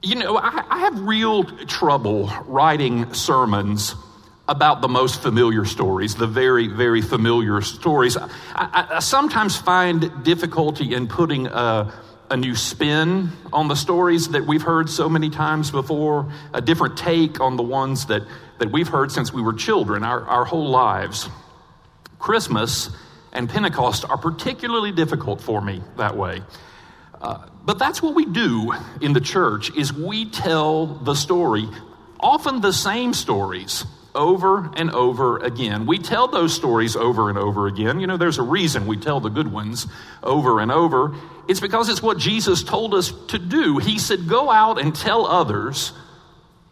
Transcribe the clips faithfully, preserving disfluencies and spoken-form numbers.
You know, I, I have real trouble writing sermons about the most familiar stories, the very, very familiar stories. I, I, I sometimes find difficulty in putting a, a new spin on the stories that we've heard so many times before, a different take on the ones that, that we've heard since we were children, our, our whole lives. Christmas and Pentecost are particularly difficult for me that way. Uh, but that's what we do in the church, is we tell the story, often the same stories, over and over again. We tell those stories over and over again. You know, there's a reason we tell the good ones over and over. It's because it's what Jesus told us to do. He said, go out and tell others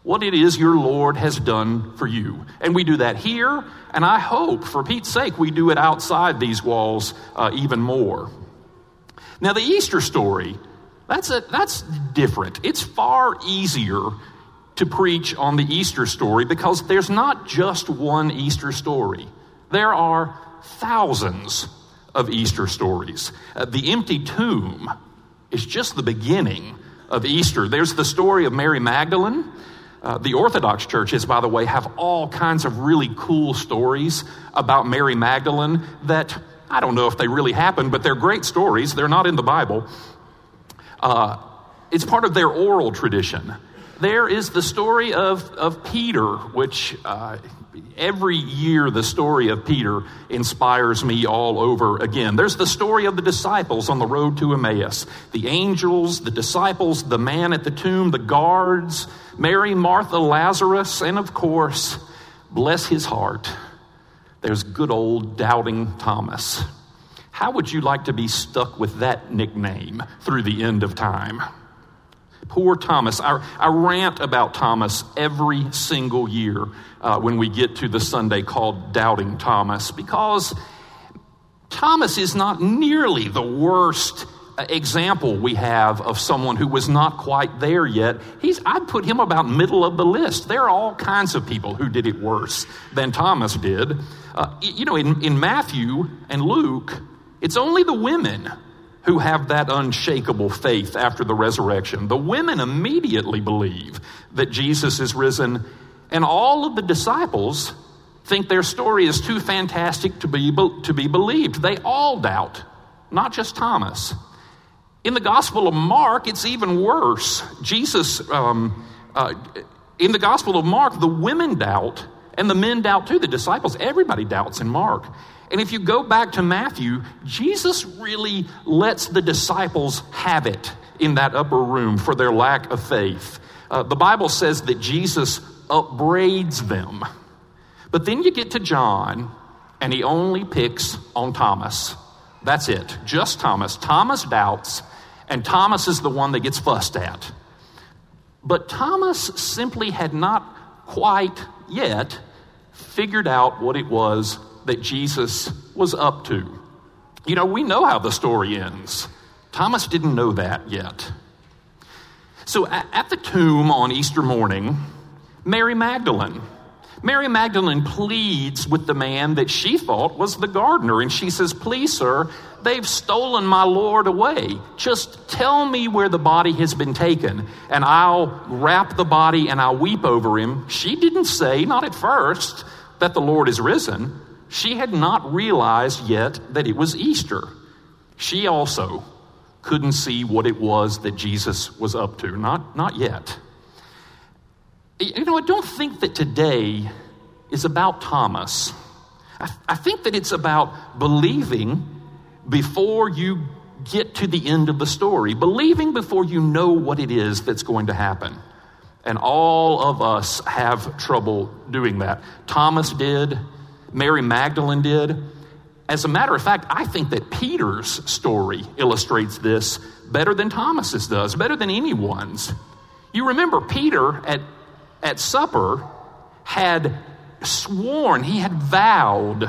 what it is your Lord has done for you. And we do that here, and I hope, for Pete's sake, we do it outside these walls uh, even more. Now, the Easter story, that's a, that's different. It's far easier to preach on the Easter story because there's not just one Easter story. There are thousands of Easter stories. Uh, the empty tomb is just the beginning of Easter. There's the story of Mary Magdalene. Uh, the Orthodox churches, by the way, have all kinds of really cool stories about Mary Magdalene that I don't know if they really happened, but they're great stories. They're not in the Bible. Uh, it's part of their oral tradition. There is the story of, of Peter, which uh, every year the story of Peter inspires me all over again. There's the story of the disciples on the road to Emmaus. The angels, the disciples, the man at the tomb, the guards, Mary, Martha, Lazarus, and of course, bless his heart, there's good old doubting Thomas. How would you like to be stuck with that nickname through the end of time? Poor Thomas. I, I rant about Thomas every single year uh, when we get to the Sunday called Doubting Thomas, because Thomas is not nearly the worst example we have of someone who was not quite there yet. He's, I'd put him about middle of the list. There are all kinds of people who did it worse than Thomas did. Uh, you know, in, in Matthew and Luke, it's only the women who have that unshakable faith after the resurrection. The women immediately believe that Jesus is risen, and all of the disciples think their story is too fantastic to be, to be believed. They all doubt, not just Thomas. In the Gospel of Mark, it's even worse. Jesus, um, uh, in the Gospel of Mark, the women doubt, and the men doubt too. The disciples, everybody doubts in Mark. And if you go back to Matthew, Jesus really lets the disciples have it in that upper room for their lack of faith. Uh, the Bible says that Jesus upbraids them. But then you get to John, and he only picks on Thomas. That's it, just Thomas. Thomas doubts, and Thomas is the one that gets fussed at. But Thomas simply had not quite yet figured out what it was that Jesus was up to. You know, we know how the story ends. Thomas didn't know that yet. So at the tomb on Easter morning, Mary Magdalene, Mary Magdalene pleads with the man that she thought was the gardener, and she says, please, sir, they've stolen my Lord away. Just tell me where the body has been taken, and I'll wrap the body and I'll weep over him. She didn't say, not at first, that the Lord is risen. She had not realized yet that it was Easter. She also couldn't see what it was that Jesus was up to. Not, not yet. You know, I don't think that today is about Thomas. I, I think that it's about believing before you get to the end of the story, believing before you know what it is that's going to happen. And all of us have trouble doing that. Thomas did. Mary Magdalene did. As a matter of fact, I think that Peter's story illustrates this better than Thomas's does, better than anyone's. You remember Peter at at supper had sworn, he had vowed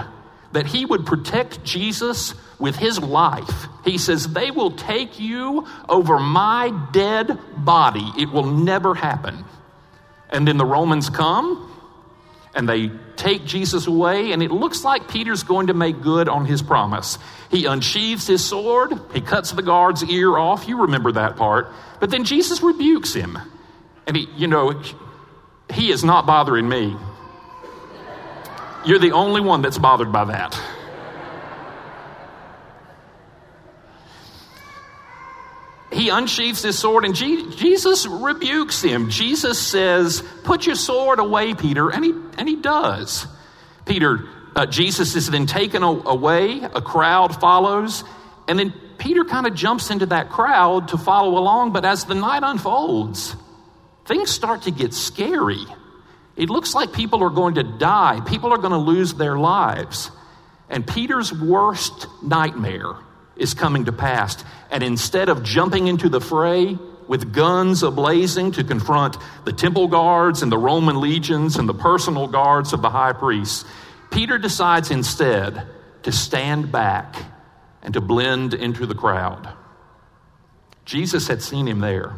that he would protect Jesus with his life. He says, they will take you over my dead body. It will never happen. And then the Romans come and they take Jesus away, and it looks like Peter's going to make good on his promise. He unsheathes his sword. He cuts the guard's ear off. You remember that part. But then Jesus rebukes him. And he, you know, he is not bothering me. You're the only one that's bothered by that. He unsheathes his sword, and Je- Jesus rebukes him. Jesus says, put your sword away, Peter, and he and he does. Peter, uh, Jesus is then taken a- away, a crowd follows, and then Peter kind of jumps into that crowd to follow along, but as the night unfolds, things start to get scary. It looks like people are going to die. People are going to lose their lives. And Peter's worst nightmare is coming to pass. And instead of jumping into the fray with guns ablazing to confront the temple guards and the Roman legions and the personal guards of the high priests, Peter decides instead to stand back and to blend into the crowd. Jesus had seen him there.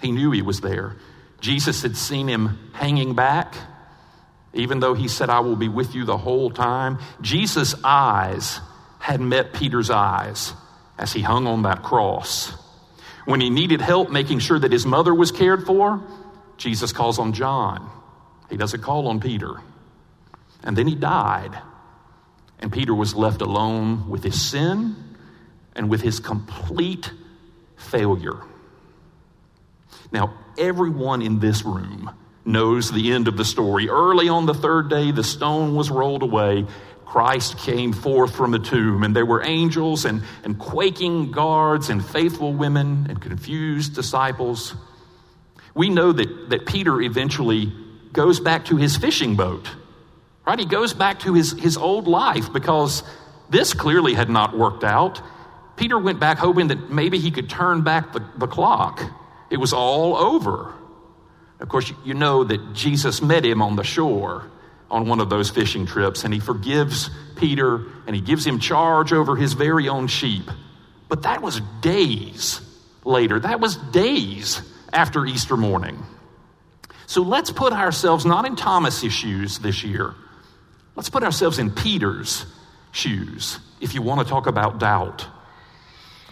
He knew he was there. Jesus had seen him hanging back, even though he said, I will be with you the whole time. Jesus' eyes had met Peter's eyes as he hung on that cross. When he needed help making sure that his mother was cared for, Jesus calls on John. He doesn't call on Peter. And then he died. And Peter was left alone with his sin and with his complete failure. Now, everyone in this room knows the end of the story. Early on the third day, the stone was rolled away. Christ came forth from the tomb, and there were angels and, and quaking guards and faithful women and confused disciples. We know that, that Peter eventually goes back to his fishing boat, right? He goes back to his, his old life because this clearly had not worked out. Peter went back hoping that maybe he could turn back the, the clock. It was all over. Of course, you know that Jesus met him on the shore on one of those fishing trips, and he forgives Peter, and he gives him charge over his very own sheep. But that was days later. That was days after Easter morning. So let's put ourselves not in Thomas's shoes this year. Let's put ourselves in Peter's shoes, if you want to talk about doubt.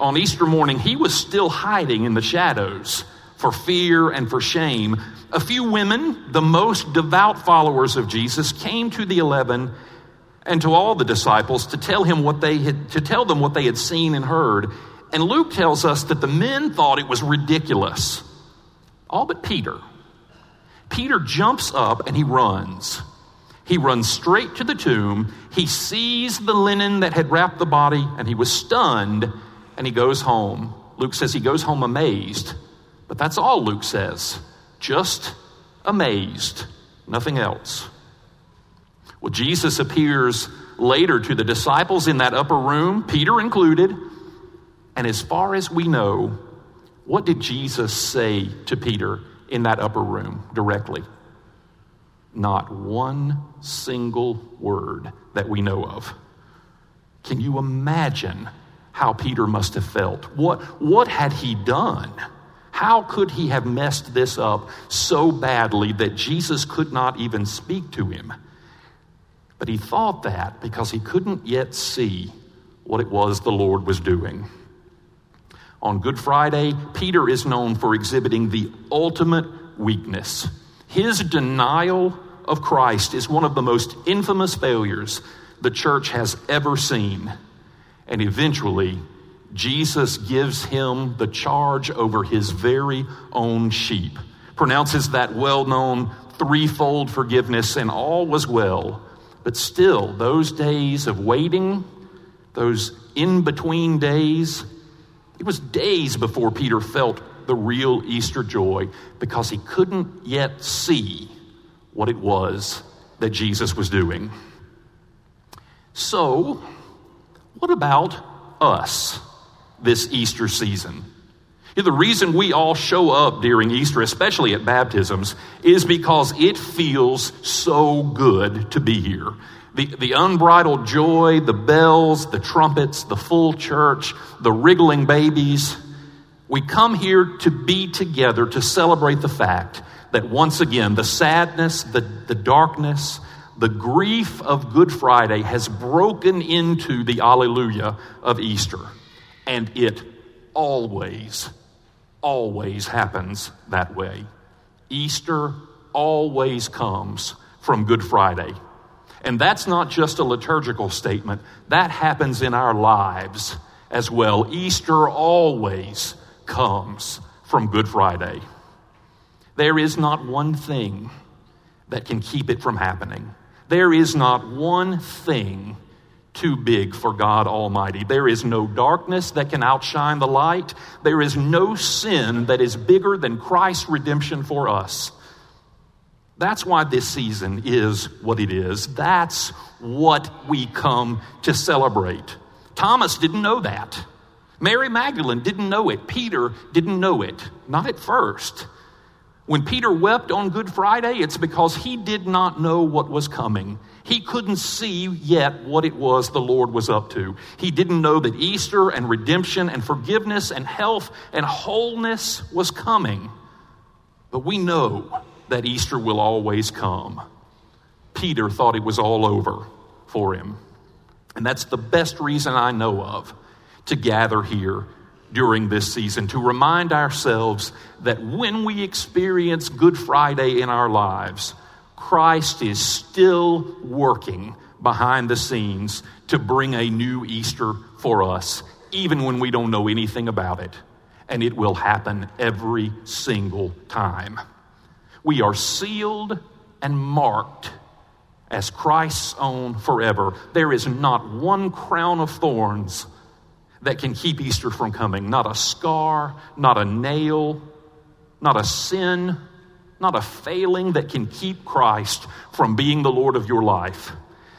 On Easter morning, he was still hiding in the shadows for fear and for shame. A few women, the most devout followers of Jesus, came to the eleven and to all the disciples to tell him what they had, to tell them what they had seen and heard. And Luke tells us that the men thought it was ridiculous. All but Peter. Peter jumps up and he runs. He runs straight to the tomb. He sees the linen that had wrapped the body, and he was stunned, and he goes home. Luke says he goes home amazed. But that's all Luke says, just amazed, nothing else. Well, Jesus appears later to the disciples in that upper room, Peter included. And as far as we know, what did Jesus say to Peter in that upper room directly? Not one single word that we know of. Can you imagine how Peter must have felt? What, what had he done? How could he have messed this up so badly that Jesus could not even speak to him? But he thought that because he couldn't yet see what it was the Lord was doing. On Good Friday, Peter is known for exhibiting the ultimate weakness. His denial of Christ is one of the most infamous failures the church has ever seen. And eventually, Jesus gives him the charge over his very own sheep, pronounces that well-known threefold forgiveness, and all was well. But still, those days of waiting, those in-between days, it was days before Peter felt the real Easter joy because he couldn't yet see what it was that Jesus was doing. So, what about us this Easter season? The reason we all show up during Easter, especially at baptisms, is because it feels so good to be here. The, the unbridled joy, the bells, the trumpets, the full church, the wriggling babies. We come here to be together to celebrate the fact that once again, the sadness, the, the darkness, the grief of Good Friday has broken into the alleluia of Easter. And it always, always happens that way. Easter always comes from Good Friday. And that's not just a liturgical statement. That happens in our lives as well. Easter always comes from Good Friday. There is not one thing that can keep it from happening. There is not one thing too big for God Almighty. There is no darkness that can outshine the light. There is no sin that is bigger than Christ's redemption for us. That's why this season is what it is. That's what we come to celebrate. Thomas didn't know that. Mary Magdalene didn't know it. Peter didn't know it. Not at first. When Peter wept on Good Friday, it's because he did not know what was coming. He couldn't see yet what it was the Lord was up to. He didn't know that Easter and redemption and forgiveness and health and wholeness was coming. But we know that Easter will always come. Peter thought it was all over for him. And that's the best reason I know of to gather here during this season, to remind ourselves that when we experience Good Friday in our lives, Christ is still working behind the scenes to bring a new Easter for us, even when we don't know anything about it. And it will happen every single time. We are sealed and marked as Christ's own forever. There is not one crown of thorns that can keep Easter from coming. Not a scar, not a nail, not a sin, not a failing that can keep Christ from being the Lord of your life.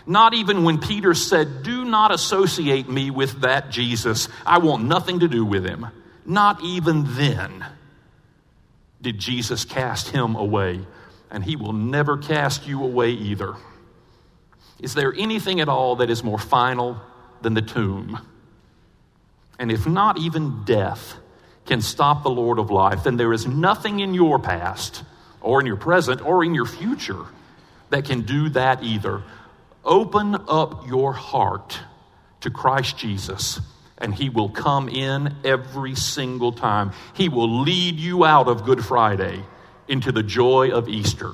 Not even when Peter said, "Do not associate me with that Jesus. I want nothing to do with him." Not even then did Jesus cast him away, and he will never cast you away either. Is there anything at all that is more final than the tomb? And if not even death can stop the Lord of life, then there is nothing in your past or in your present or in your future that can do that either. Open up your heart to Christ Jesus, and he will come in every single time. He will lead you out of Good Friday into the joy of Easter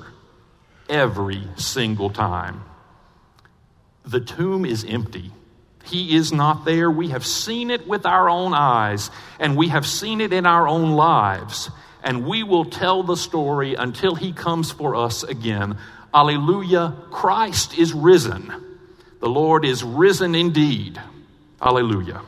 every single time. The tomb is empty. He is not there. We have seen it with our own eyes, and we have seen it in our own lives. And we will tell the story until he comes for us again. Alleluia, Christ is risen. The Lord is risen indeed. Alleluia.